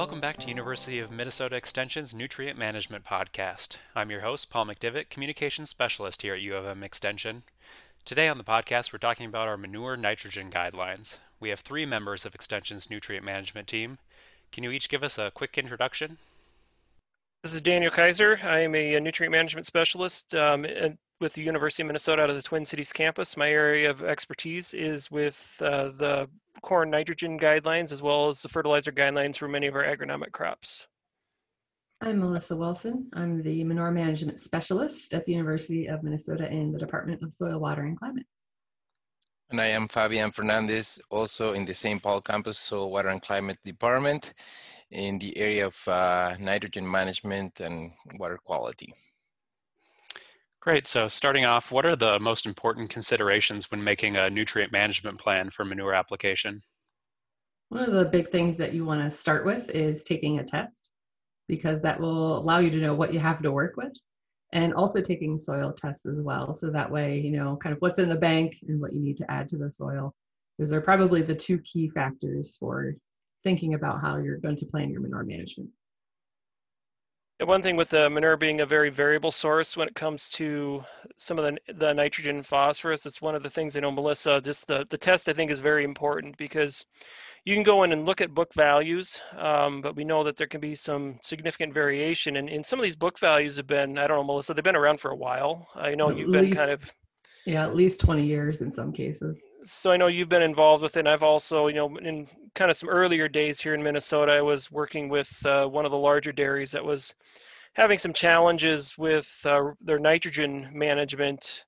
Welcome back to University of Minnesota Extension's Nutrient Management Podcast. I'm your host, Paul McDivitt, Communications Specialist here at U of M Extension. Today on the podcast, we're talking about our manure nitrogen guidelines. We have three members of Extension's nutrient management team. Can you each give us a quick introduction? This is Daniel Kaiser. I am a nutrient management specialist with the University of Minnesota out of the Twin Cities campus. My area of expertise is with the corn nitrogen guidelines as well as the fertilizer guidelines for many of our agronomic crops. I'm Melissa Wilson. I'm the manure management specialist at the University of Minnesota in the Department of Soil, Water, and Climate. And I am Fabian Fernandez, also in the St. Paul campus, Soil, Water, and Climate Department in the area of nitrogen management and water quality. Great. So starting off, what are the most important considerations when making a nutrient management plan for manure application? One of the big things that you want to start with is taking a test, because that will allow you to know what you have to work with, and also taking soil tests as well. So that way, you know, kind of what's in the bank and what you need to add to the soil. Those are probably the two key factors for thinking about how you're going to plan your manure management. One thing with manure being a very variable source when it comes to some of the nitrogen and phosphorus, that's one of the things I know, Melissa, just the test I think is very important, because you can go in and look at book values, but we know that there can be some significant variation. And some of these book values have been, I don't know, Melissa, they've been around for a while. I know you've been kind of... Yeah, at least 20 years in some cases. So I know you've been involved with it. And I've also, you know, in kind of some earlier days here in Minnesota, I was working with one of the larger dairies that was having some challenges with their nitrogen management,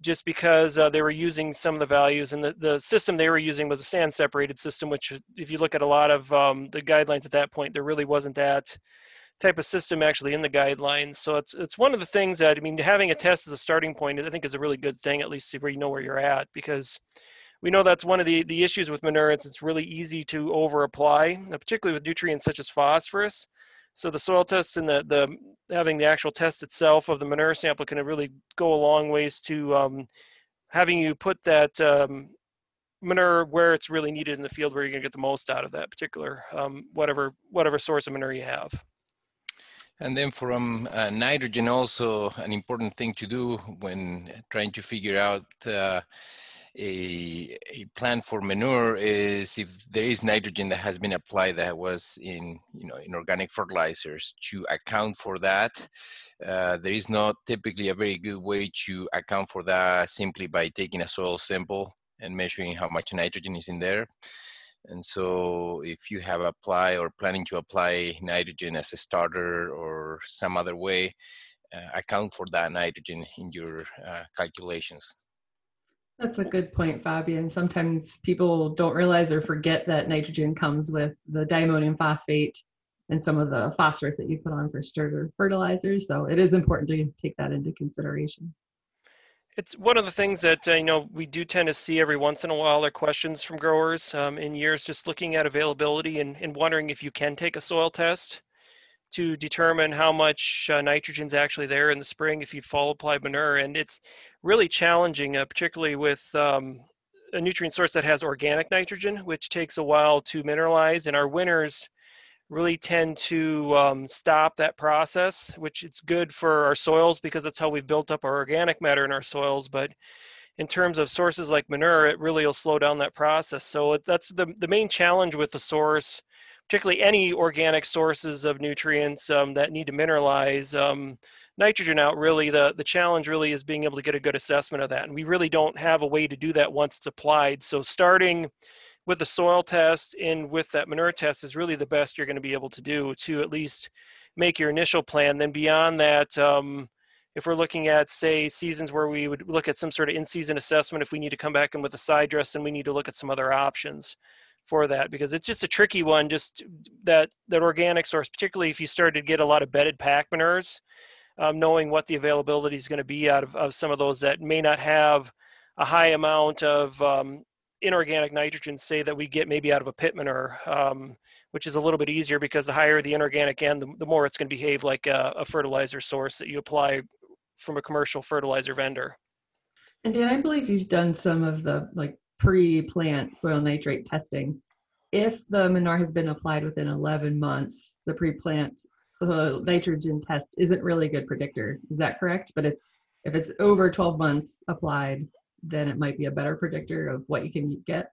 just because they were using some of the values. And the system they were using was a sand separated system, which if you look at a lot of the guidelines at that point, there really wasn't that type of system actually in the guidelines. So it's one of the things that, I mean, having a test as a starting point, I think is a really good thing, at least where you know where you're at, because we know that's one of the issues with manure. It's really easy to over apply, particularly with nutrients such as phosphorus. So the soil tests and the having the actual test itself of the manure sample can really go a long ways to having you put that manure where it's really needed in the field, where you're gonna get the most out of that particular whatever source of manure you have. And then from nitrogen, also an important thing to do when trying to figure out a plan for manure is if there is nitrogen that has been applied that was in, you know, in organic fertilizers. To account for that, there is not typically a very good way to account for that simply by taking a soil sample and measuring how much nitrogen is in there. And so if you have applied or planning to apply nitrogen as a starter or some other way, account for that nitrogen in your calculations. That's a good point, Fabian. Sometimes people don't realize or forget that nitrogen comes with the diammonium phosphate and some of the phosphorus that you put on for starter fertilizers. So it is important to take that into consideration. It's one of the things that, you know, we do tend to see every once in a while are questions from growers in years, just looking at availability and wondering if you can take a soil test to determine how much nitrogen's actually there in the spring if you fall apply manure. And it's really challenging, particularly with a nutrient source that has organic nitrogen, which takes a while to mineralize, and our winters really tend to stop that process, which it's good for our soils because that's how we've built up our organic matter in our soils. But in terms of sources like manure, it really will slow down that process. So that's the main challenge with the source, particularly any organic sources of nutrients that need to mineralize nitrogen out. Really, the challenge really is being able to get a good assessment of that. And we really don't have a way to do that once it's applied. So starting with the soil test and with that manure test is really the best you're going to be able to do to at least make your initial plan. Then beyond that, if we're looking at, say, seasons where we would look at some sort of in-season assessment, if we need to come back in with a side dress, then we need to look at some other options for that, because it's just a tricky one, just that organic source, particularly if you start to get a lot of bedded pack manures, knowing what the availability is going to be out of some of those that may not have a high amount of inorganic nitrogen, say, that we get maybe out of a pit manure, which is a little bit easier because the higher the inorganic end, the more it's going to behave like a fertilizer source that you apply from a commercial fertilizer vendor. And Dan, I believe you've done some of the like pre-plant soil nitrate testing if the manure has been applied within 11 months, the pre-plant soil nitrogen test isn't really a good predictor. Is that correct? But it's if it's over 12 months applied, then it might be a better predictor of what you can get.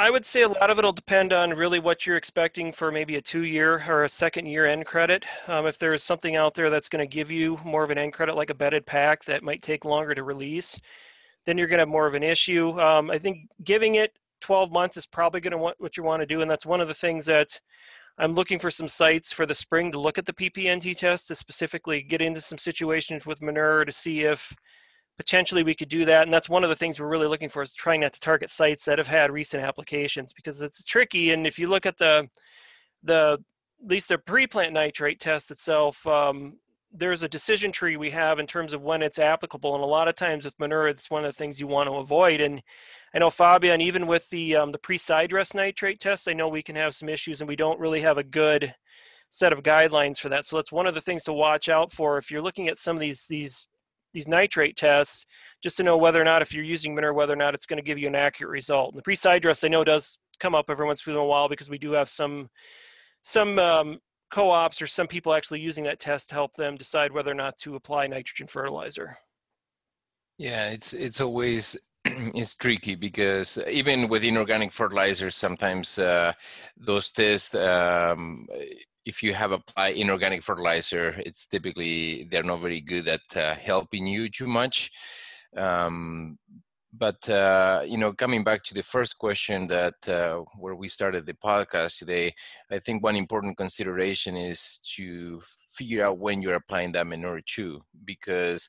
I would say a lot of it will depend on really what you're expecting for maybe a 2 year or a second year end credit. If there is something out there that's going to give you more of an end credit, like a bedded pack that might take longer to release, then you're going to have more of an issue. I think giving it 12 months is probably going to want what you want to do. And that's one of the things that I'm looking for some sites for the spring to look at the PPNT test to specifically get into some situations with manure to see if potentially we could do that. And that's one of the things we're really looking for is trying not to target sites that have had recent applications, because it's tricky. And if you look at at least the pre-plant nitrate test itself, there's a decision tree we have in terms of when it's applicable. And a lot of times with manure, it's one of the things you want to avoid. And I know, Fabian, even with the pre-side dress nitrate test, I know we can have some issues and we don't really have a good set of guidelines for that. So that's one of the things to watch out for. If you're looking at some of these nitrate tests, just to know whether or not, if you're using manure, whether or not it's going to give you an accurate result. And the pre-side dress, I know, does come up every once in a while because we do have some co-ops or some people actually using that test to help them decide whether or not to apply nitrogen fertilizer. Yeah, it's always it's tricky, because even with inorganic fertilizers, sometimes those tests, if you have applied inorganic fertilizer, it's typically they're not very good at helping you too much. But coming back to the first question that where we started the podcast today, I think one important consideration is to figure out when you're applying that manure too, because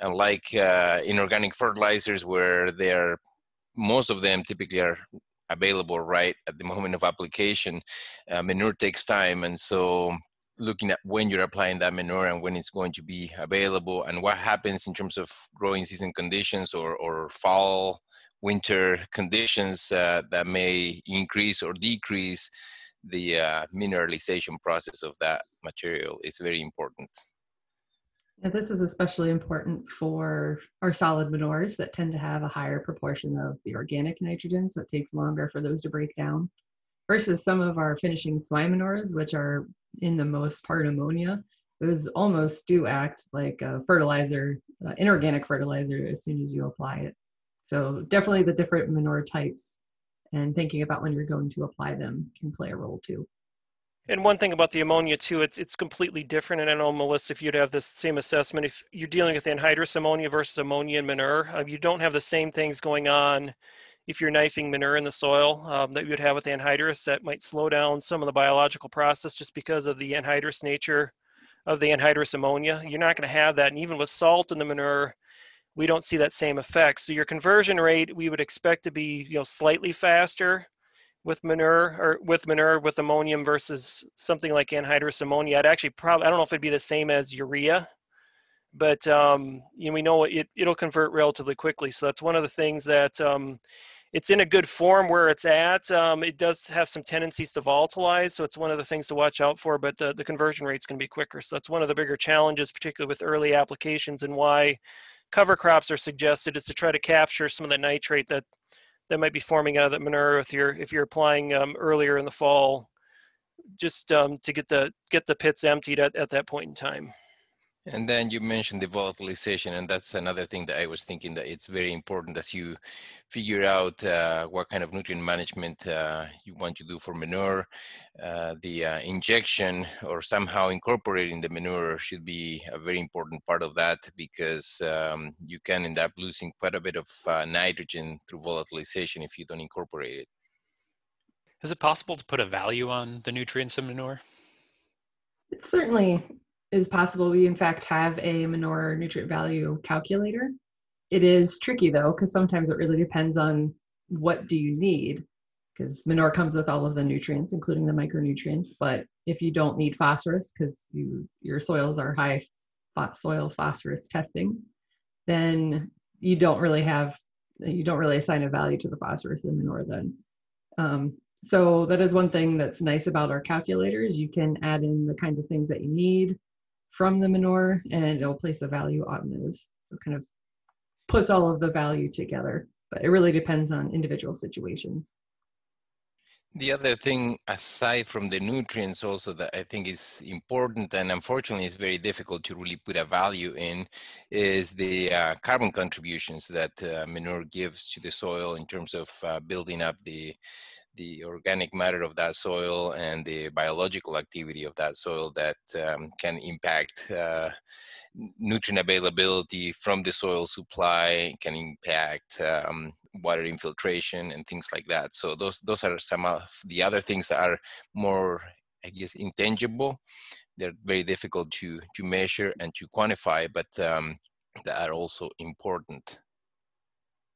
unlike inorganic fertilizers, where most of them typically are available right at the moment of application, manure takes time. And so looking at when you're applying that manure and when it's going to be available and what happens in terms of growing season conditions or fall, winter conditions that may increase or decrease the mineralization process of that material is very important. Yeah, this is especially important for our solid manures that tend to have a higher proportion of the organic nitrogen, so it takes longer for those to break down, versus some of our finishing swine manures, which are in the most part ammonia. Those almost do act like a fertilizer, inorganic fertilizer, as soon as you apply it. So definitely the different manure types and thinking about when you're going to apply them can play a role too. And one thing about the ammonia too, it's completely different. And I know, Melissa, if you'd have this same assessment, if you're dealing with anhydrous ammonia versus ammonia in manure, you don't have the same things going on if you're knifing manure in the soil that you would have with anhydrous. That might slow down some of the biological process just because of the anhydrous nature of the anhydrous ammonia. You're not going to have that. And even with salt in the manure, we don't see that same effect. So your conversion rate, we would expect to be, slightly faster with manure with ammonium versus something like anhydrous ammonia. I'd actually I don't know if it'd be the same as urea, but we know it'll convert relatively quickly. So that's one of the things that it's in a good form where it's at. It does have some tendencies to volatilize, so it's one of the things to watch out for. But the conversion rate's going to be quicker. So that's one of the bigger challenges, particularly with early applications, and why cover crops are suggested, is to try to capture some of the nitrate that might be forming out of that manure if you're applying earlier in the fall, just to get the pits emptied at that point in time. And then you mentioned the volatilization, and that's another thing that I was thinking, that it's very important as you figure out what kind of nutrient management you want to do for manure. The injection or somehow incorporating the manure should be a very important part of that, because you can end up losing quite a bit of nitrogen through volatilization if you don't incorporate it. Is it possible to put a value on the nutrients in manure? It's certainly is possible. We in fact have a manure nutrient value calculator. It is tricky though, because sometimes it really depends on what do you need, because manure comes with all of the nutrients, including the micronutrients. But if you don't need phosphorus, because your soils are high soil phosphorus testing, then you don't really assign a value to the phosphorus in manure then. So that is one thing that's nice about our calculators. You can add in the kinds of things that you need from the manure, and it'll place a value on those. So it kind of puts all of the value together, but it really depends on individual situations. The other thing, aside from the nutrients also that I think is important, and unfortunately it's very difficult to really put a value in, is the carbon contributions that manure gives to the soil in terms of building up the organic matter of that soil and the biological activity of that soil that can impact nutrient availability from the soil supply, can impact water infiltration and things like that. So those are some of the other things that are more, I guess, intangible. They're very difficult to measure and to quantify, but that are also important.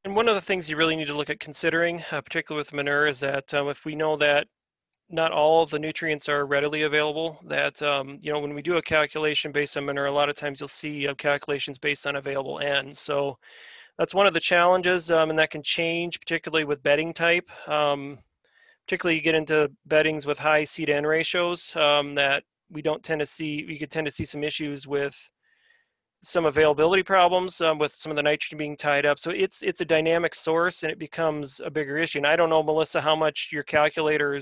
And one of the things you really need to look at considering, particularly with manure, is that if we know that not all the nutrients are readily available, that, you know, when we do a calculation based on manure, a lot of times you'll see calculations based on available N. So that's one of the challenges, and that can change, particularly with bedding type. Particularly you get into beddings with high C/N ratios that we don't tend to see, we could tend to see some issues with some availability problems with some of the nitrogen being tied up. So it's a dynamic source and it becomes a bigger issue. And I don't know, Melissa, how much your calculator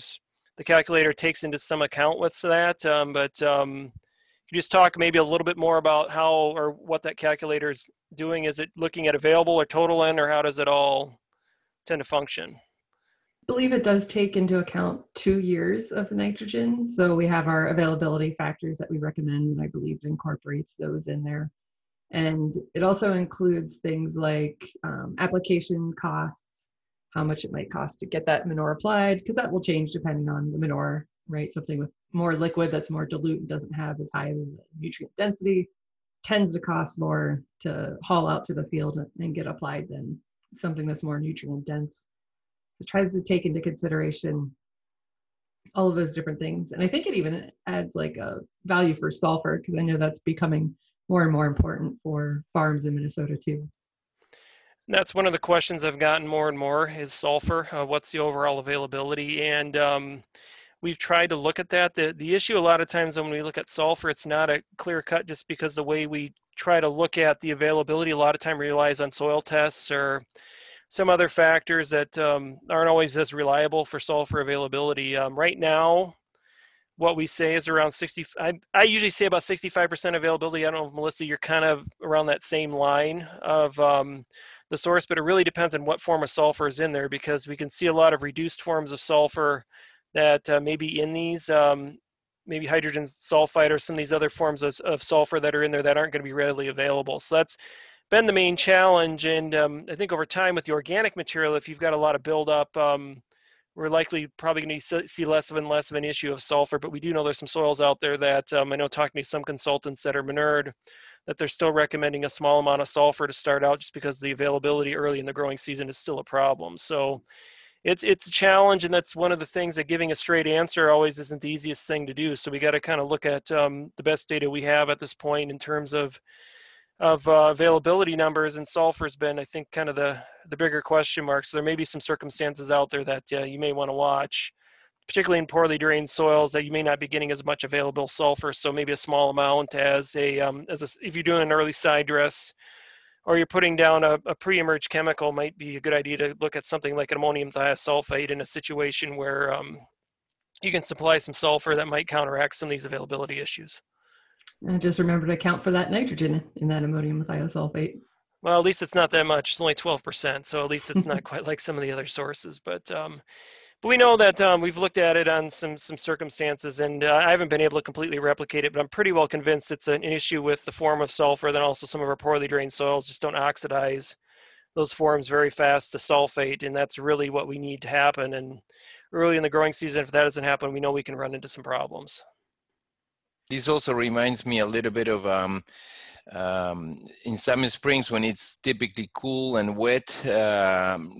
takes into some account with that, but can you just talk maybe a little bit more about how or what that calculator is doing? Is it looking at available or total N, or how does it all tend to function? I believe it does take into account 2 years of nitrogen. So we have our availability factors that we recommend, and I believe it incorporates those in there. And it also includes things like application costs, how much it might cost to get that manure applied, because that will change depending on the manure, right? Something with more liquid that's more dilute and doesn't have as high of a nutrient density tends to cost more to haul out to the field and get applied than something that's more nutrient dense. It tries to take into consideration all of those different things. And I think it even adds like a value for sulfur, because I know that's becoming more and more important for farms in Minnesota too. And that's one of the questions I've gotten more and more is sulfur. What's the overall availability? And we've tried to look at that. The issue a lot of times when we look at sulfur, it's not a clear cut just because the way we try to look at the availability a lot of time relies on soil tests or some other factors that aren't always as reliable for sulfur availability. Right now, what we say is around 60, I usually say about 65% availability. I don't know if Melissa, you're kind of around that same line of the source, but it really depends on what form of sulfur is in there, because we can see a lot of reduced forms of sulfur that may be in these, maybe hydrogen sulfide or some of these other forms of sulfur that are in there that aren't gonna be readily available. So that's been the main challenge. And I think over time with the organic material, if you've got a lot of buildup, we're likely probably going to see less and less of an issue of sulfur, but we do know there's some soils out there that I know talking to some consultants that are manured, that they're still recommending a small amount of sulfur to start out just because the availability early in the growing season is still a problem. So it's a challenge, and that's one of the things that giving a straight answer always isn't the easiest thing to do. So we got to kind of look at the best data we have at this point in terms of availability numbers, and sulfur's been, I think, kind of the bigger question mark. So there may be some circumstances out there that you may want to watch, particularly in poorly drained soils, that you may not be getting as much available sulfur. So maybe a small amount if you're doing an early side dress or you're putting down a pre-emerge chemical, might be a good idea to look at something like ammonium thiosulfate in a situation where you can supply some sulfur that might counteract some of these availability issues. And just remember to account for that nitrogen in that ammonium thiosulfate. Well, at least it's not that much. It's only 12%. So at least it's not quite like some of the other sources. But we know that we've looked at it on some circumstances, and I haven't been able to completely replicate it, but I'm pretty well convinced it's an issue with the form of sulfur. Then also some of our poorly drained soils just don't oxidize those forms very fast to sulfate. And that's really what we need to happen. And early in the growing season, if that doesn't happen, we know we can run into some problems. This also reminds me a little bit of in some springs when it's typically cool and wet,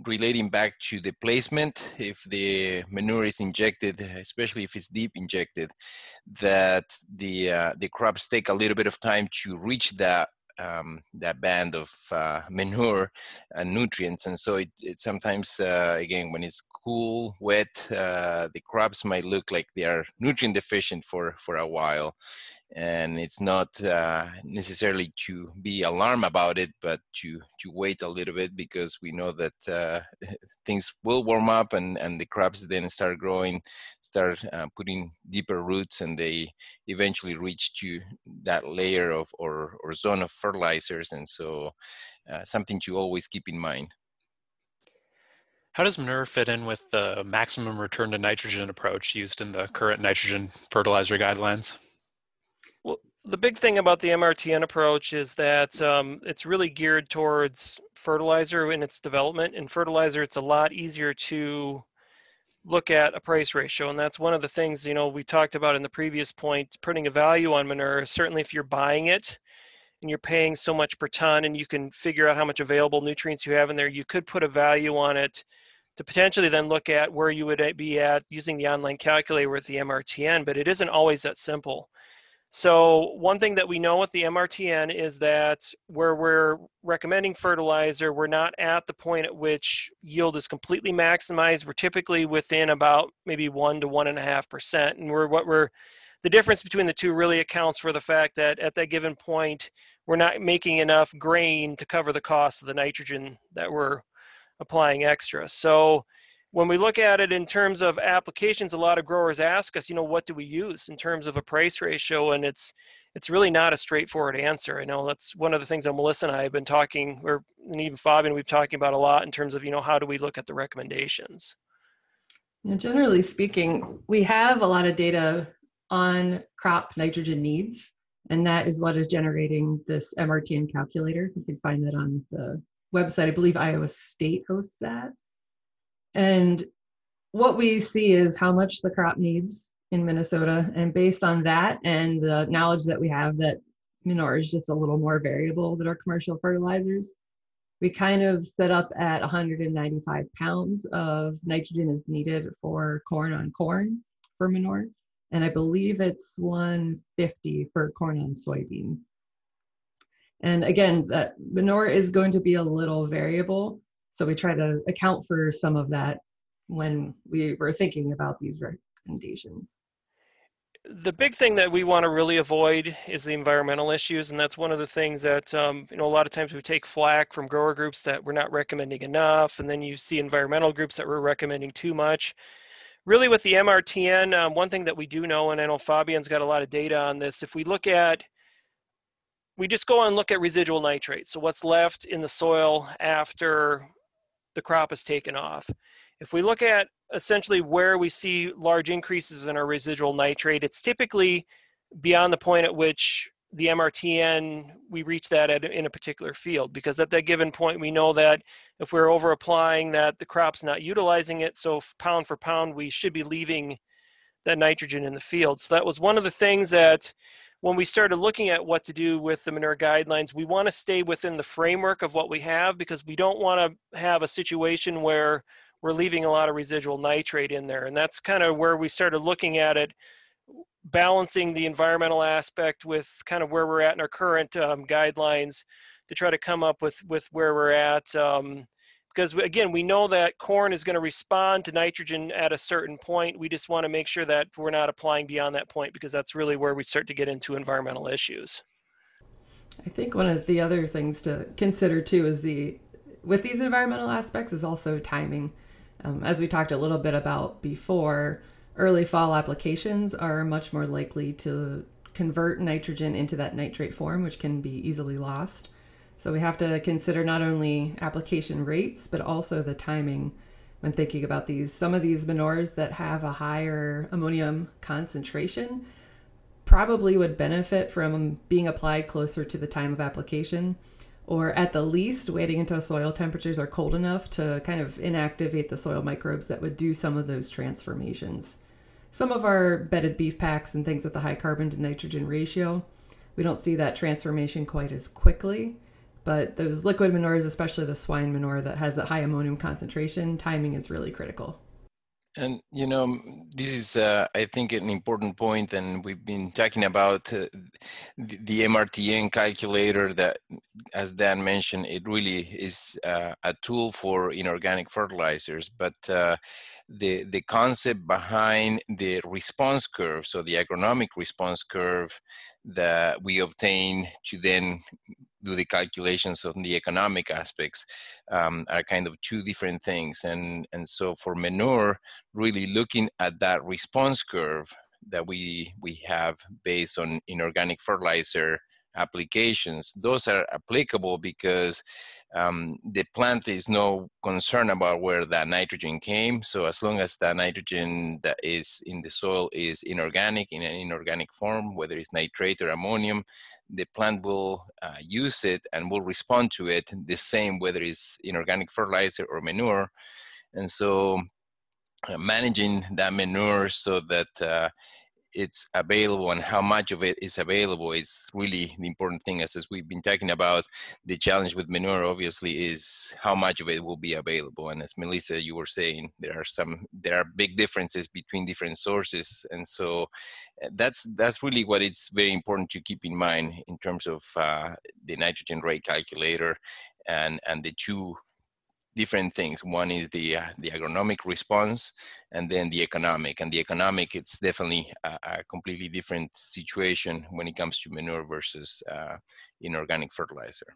relating back to the placement. If the manure is injected, especially if it's deep injected, that the crops take a little bit of time to reach that band of manure and nutrients. And so it sometimes, again, when it's cool, wet, the crops might look like they are nutrient deficient for a while. and it's not necessarily to be alarmed about it, but to wait a little bit, because we know that things will warm up and the crops then start growing, start putting deeper roots, and they eventually reach to that layer of or zone of fertilizers, and so something to always keep in mind. How does manure fit in with the maximum return to nitrogen approach used in the current nitrogen fertilizer guidelines? Well, the big thing about the MRTN approach is that it's really geared towards fertilizer in its development. In fertilizer, it's a lot easier to look at a price ratio, and that's one of the things, you know, we talked about in the previous point. Putting a value on manure, certainly if you're buying it and you're paying so much per ton and you can figure out how much available nutrients you have in there, you could put a value on it to potentially then look at where you would be at using the online calculator with the MRTN, but it isn't always that simple. So one thing that we know with the MRTN is that where we're recommending fertilizer, we're not at the point at which yield is completely maximized. We're typically within about maybe 1 to 1.5%. And the difference between the two really accounts for the fact that at that given point, we're not making enough grain to cover the cost of the nitrogen that we're applying extra. So when we look at it in terms of applications, a lot of growers ask us, you know, what do we use in terms of a price ratio? And it's really not a straightforward answer. I know that's one of the things that Melissa and I have been talking, and even Fabian, we've talking about a lot in terms of, you know, how do we look at the recommendations? Yeah, generally speaking, we have a lot of data on crop nitrogen needs, and that is what is generating this MRTN calculator. You can find that on the website. I believe Iowa State hosts that. And what we see is how much the crop needs in Minnesota. And based on that and the knowledge that we have that manure is just a little more variable than our commercial fertilizers, we kind of set up at 195 pounds of nitrogen is needed for corn on corn for manure. And I believe it's 150 for corn on soybean. And again, that manure is going to be a little variable. So we try to account for some of that when we were thinking about these recommendations. The big thing that we want to really avoid is the environmental issues. And that's one of the things that, you know, a lot of times we take flack from grower groups that we're not recommending enough. And then you see environmental groups that we're recommending too much. Really with the MRTN, one thing that we do know, and I know Fabian's got a lot of data on this, if we look at, we just go and look at residual nitrates. So what's left in the soil after the crop is taken off. If we look at essentially where we see large increases in our residual nitrate, it's typically beyond the point at which the MRTN, we reach that in a particular field, because at that given point, we know that if we're over applying that, the crop's not utilizing it. So pound for pound, we should be leaving that nitrogen in the field. So that was one of the things that when we started looking at what to do with the manure guidelines, we want to stay within the framework of what we have, because we don't want to have a situation where we're leaving a lot of residual nitrate in there. And that's kind of where we started looking at it, balancing the environmental aspect with kind of where we're at in our current guidelines to try to come up with where we're at. Because again, we know that corn is going to respond to nitrogen at a certain point. We just want to make sure that we're not applying beyond that point, because that's really where we start to get into environmental issues. I think one of the other things to consider too is with these environmental aspects is also timing. As we talked a little bit about before, early fall applications are much more likely to convert nitrogen into that nitrate form, which can be easily lost. So we have to consider not only application rates, but also the timing when thinking about these. Some of these manures that have a higher ammonium concentration probably would benefit from being applied closer to the time of application, or at the least waiting until soil temperatures are cold enough to kind of inactivate the soil microbes that would do some of those transformations. Some of our bedded beef packs and things with a high carbon to nitrogen ratio, we don't see that transformation quite as quickly. But those liquid manures, especially the swine manure that has a high ammonium concentration, timing is really critical. And, you know, this is, I think, an important point, and we've been talking about the MRTN calculator that, as Dan mentioned, it really is a tool for inorganic fertilizers, but the concept behind the response curve, so the agronomic response curve that we obtain to then do the calculations of the economic aspects are kind of two different things. And so for Menor, really looking at that response curve that we have based on inorganic fertilizer applications, those are applicable because the plant is no concern about where that nitrogen came. So as long as that nitrogen that is in the soil is inorganic, in an inorganic form, whether it's nitrate or ammonium, the plant will use it and will respond to it the same, whether it's inorganic fertilizer or manure. And so managing that manure so that it's available and how much of it is available is really the important thing. As we've been talking about, the challenge with manure obviously is how much of it will be available. And as Melissa, you were saying, there are big differences between different sources. And so that's really what it's very important to keep in mind in terms of the nitrogen rate calculator and the two different things. One is the agronomic response, and then the economic. And the economic, it's definitely a completely different situation when it comes to manure versus inorganic fertilizer.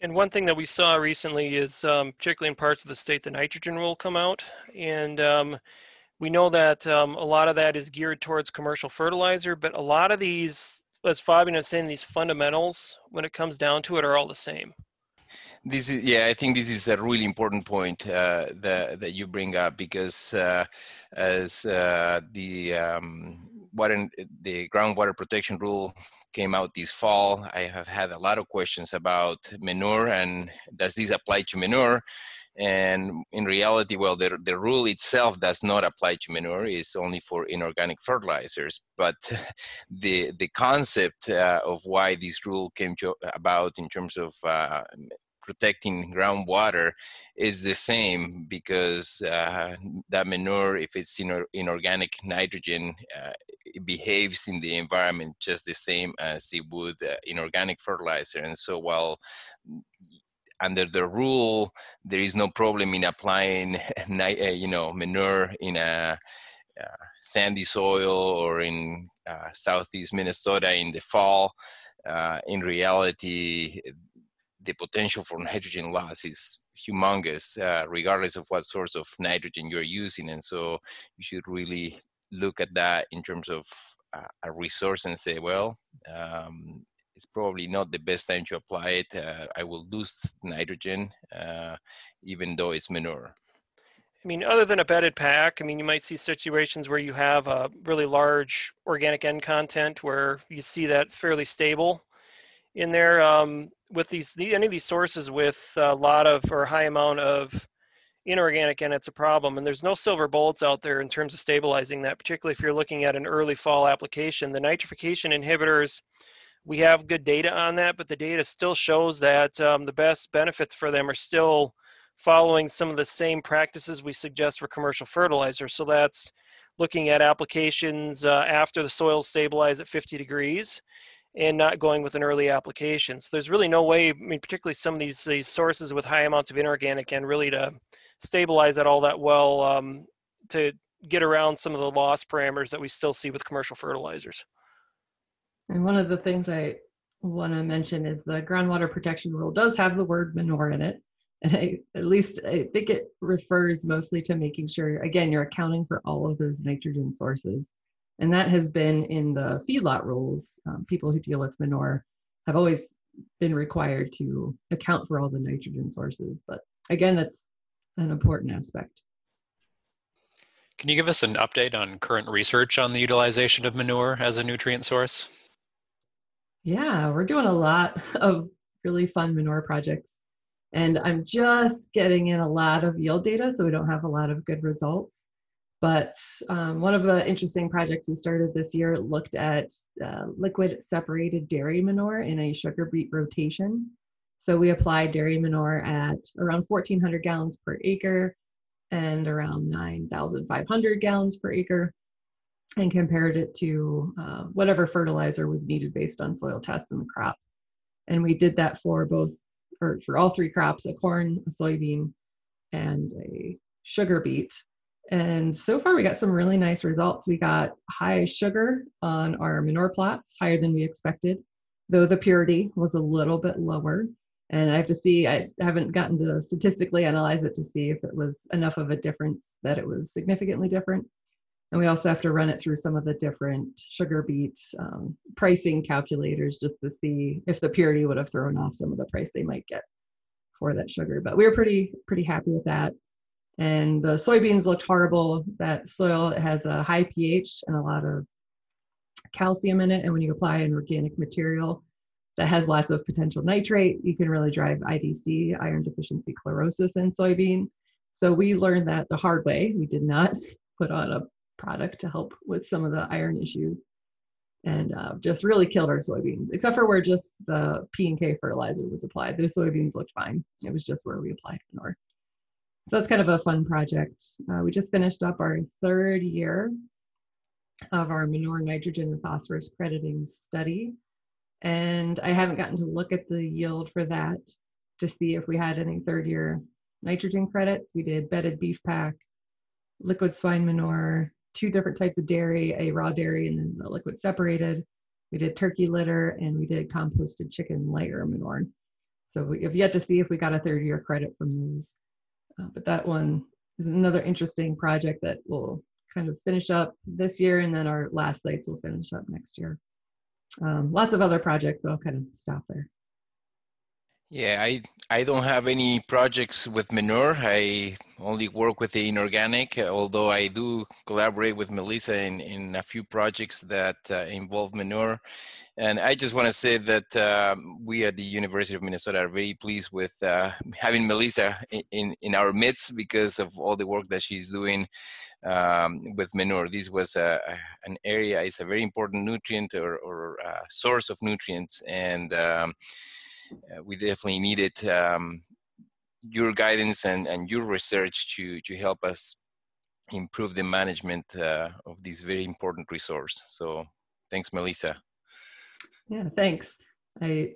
And one thing that we saw recently is, particularly in parts of the state, the nitrogen rule come out. And we know that a lot of that is geared towards commercial fertilizer, but a lot of these, as Fabian is saying, these fundamentals, when it comes down to it, are all the same. This is, yeah, I think this is a really important point that you bring up, because as the groundwater protection rule came out this fall, I have had a lot of questions about manure and does this apply to manure? And in reality, well, the rule itself does not apply to manure. It's only for inorganic fertilizers. But the concept of why this rule came about in terms of protecting groundwater is the same, because that manure, if it's inorganic nitrogen, it behaves in the environment just the same as it would inorganic fertilizer. And so while under the rule, there is no problem in applying, manure in a sandy soil or in southeast Minnesota in the fall. In reality, the potential for nitrogen loss is humongous, regardless of what source of nitrogen you're using. And so you should really look at that in terms of a resource and say, well, it's probably not the best time to apply it. I will lose nitrogen, even though it's manure. I mean, other than a bedded pack, I mean, you might see situations where you have a really large organic N content where you see that fairly stable in there. With any of these sources with a lot of or high amount of inorganic N, it's a problem. And there's no silver bullets out there in terms of stabilizing that, particularly if you're looking at an early fall application. The nitrification inhibitors, we have good data on that, but the data still shows that the best benefits for them are still following some of the same practices we suggest for commercial fertilizer. So that's looking at applications after the soil stabilizes at 50 degrees and not going with an early application. So there's really no way, I mean, particularly some of these sources with high amounts of inorganic and really to stabilize that all that well to get around some of the loss parameters that we still see with commercial fertilizers. And one of the things I want to mention is the groundwater protection rule does have the word manure in it. And I think it refers mostly to making sure, again, you're accounting for all of those nitrogen sources. And that has been in the feedlot rules. People who deal with manure have always been required to account for all the nitrogen sources. But again, that's an important aspect. Can you give us an update on current research on the utilization of manure as a nutrient source? Yeah, we're doing a lot of really fun manure projects. And I'm just getting in a lot of yield data, so we don't have a lot of good results. But one of the interesting projects we started this year looked at liquid separated dairy manure in a sugar beet rotation. So we applied dairy manure at around 1,400 gallons per acre and around 9,500 gallons per acre, and compared it to whatever fertilizer was needed based on soil tests in the crop. And we did that for both, or for all three crops, a corn, a soybean, and a sugar beet. And so far we got some really nice results. We got high sugar on our manure plots, higher than we expected, though the purity was a little bit lower. And I have to see, I haven't gotten to statistically analyze it to see if it was enough of a difference that it was significantly different. And we also have to run it through some of the different sugar beet pricing calculators just to see if the purity would have thrown off some of the price they might get for that sugar. But we were pretty happy with that. And the soybeans looked horrible. That soil has a high pH and a lot of calcium in it. And when you apply an organic material that has lots of potential nitrate, you can really drive IDC, iron deficiency chlorosis, in soybean. So we learned that the hard way. We did not put on a product to help with some of the iron issues, and just really killed our soybeans, except for where just the P&K fertilizer was applied. The soybeans looked fine. It was just where we applied manure. So that's kind of a fun project. We just finished up our third year of our manure, nitrogen, and phosphorus crediting study. And I haven't gotten to look at the yield for that to see if we had any third year nitrogen credits. We did bedded beef pack, liquid swine manure, two different types of dairy, a raw dairy and then the liquid separated. We did turkey litter, and we did composted chicken layer manure. So we have yet to see if we got a third year credit from those. But that one is another interesting project that will kind of finish up this year, and then our last sites will finish up next year. Lots of other projects, but I'll kind of stop there. Yeah, I don't have any projects with manure. I only work with the inorganic, although I do collaborate with Melissa in a few projects that involve manure. And I just want to say that we at the University of Minnesota are very pleased with having Melissa in our midst because of all the work that she's doing with manure. This was an area, it's a very important nutrient or source of nutrients. And we definitely needed your guidance and your research to help us improve the management of this very important resource. So thanks, Melissa. Yeah, thanks. I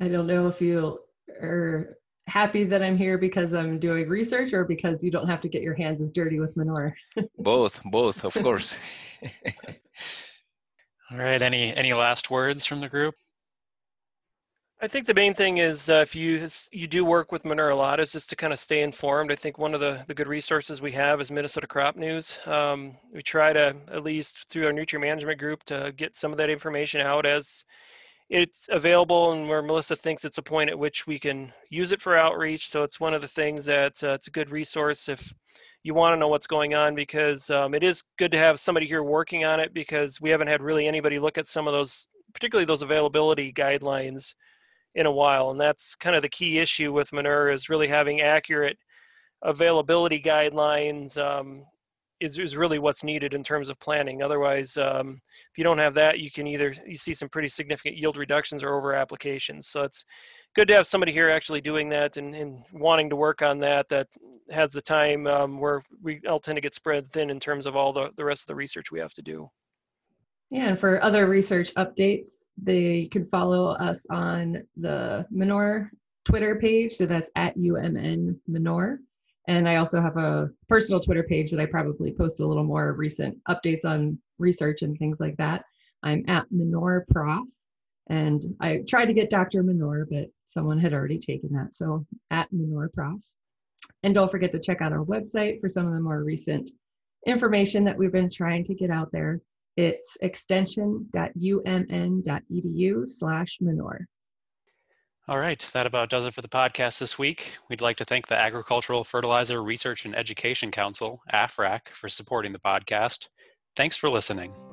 don't know if you are happy that I'm here because I'm doing research or because you don't have to get your hands as dirty with manure. Both, of course. All right, any last words from the group? I think the main thing is if you do work with manure a lot, is just to kind of stay informed. I think one of the good resources we have is Minnesota Crop News. We try to, at least through our nutrient management group, to get some of that information out as it's available and where Melissa thinks it's a point at which we can use it for outreach. So it's one of the things that it's a good resource if you want to know what's going on, because it is good to have somebody here working on it, because we haven't had really anybody look at some of those, particularly those availability guidelines, in a while. And that's kind of the key issue with manure, is really having accurate availability guidelines is really what's needed in terms of planning. Otherwise, if you don't have that, you see some pretty significant yield reductions or over applications. So it's good to have somebody here actually doing that and wanting to work on that has the time where we all tend to get spread thin in terms of all the rest of the research we have to do. Yeah, and for other research updates, they can follow us on the Menor Twitter page. So that's at UMN Menor. And I also have a personal Twitter page that I probably post a little more recent updates on research and things like that. I'm at Menor Prof. And I tried to get Dr. Menor, but someone had already taken that. So at Menor Prof. And don't forget to check out our website for some of the more recent information that we've been trying to get out there. It's extension.umn.edu/manure. All right, that about does it for the podcast this week. We'd like to thank the Agricultural Fertilizer Research and Education Council, AFREC, for supporting the podcast. Thanks for listening.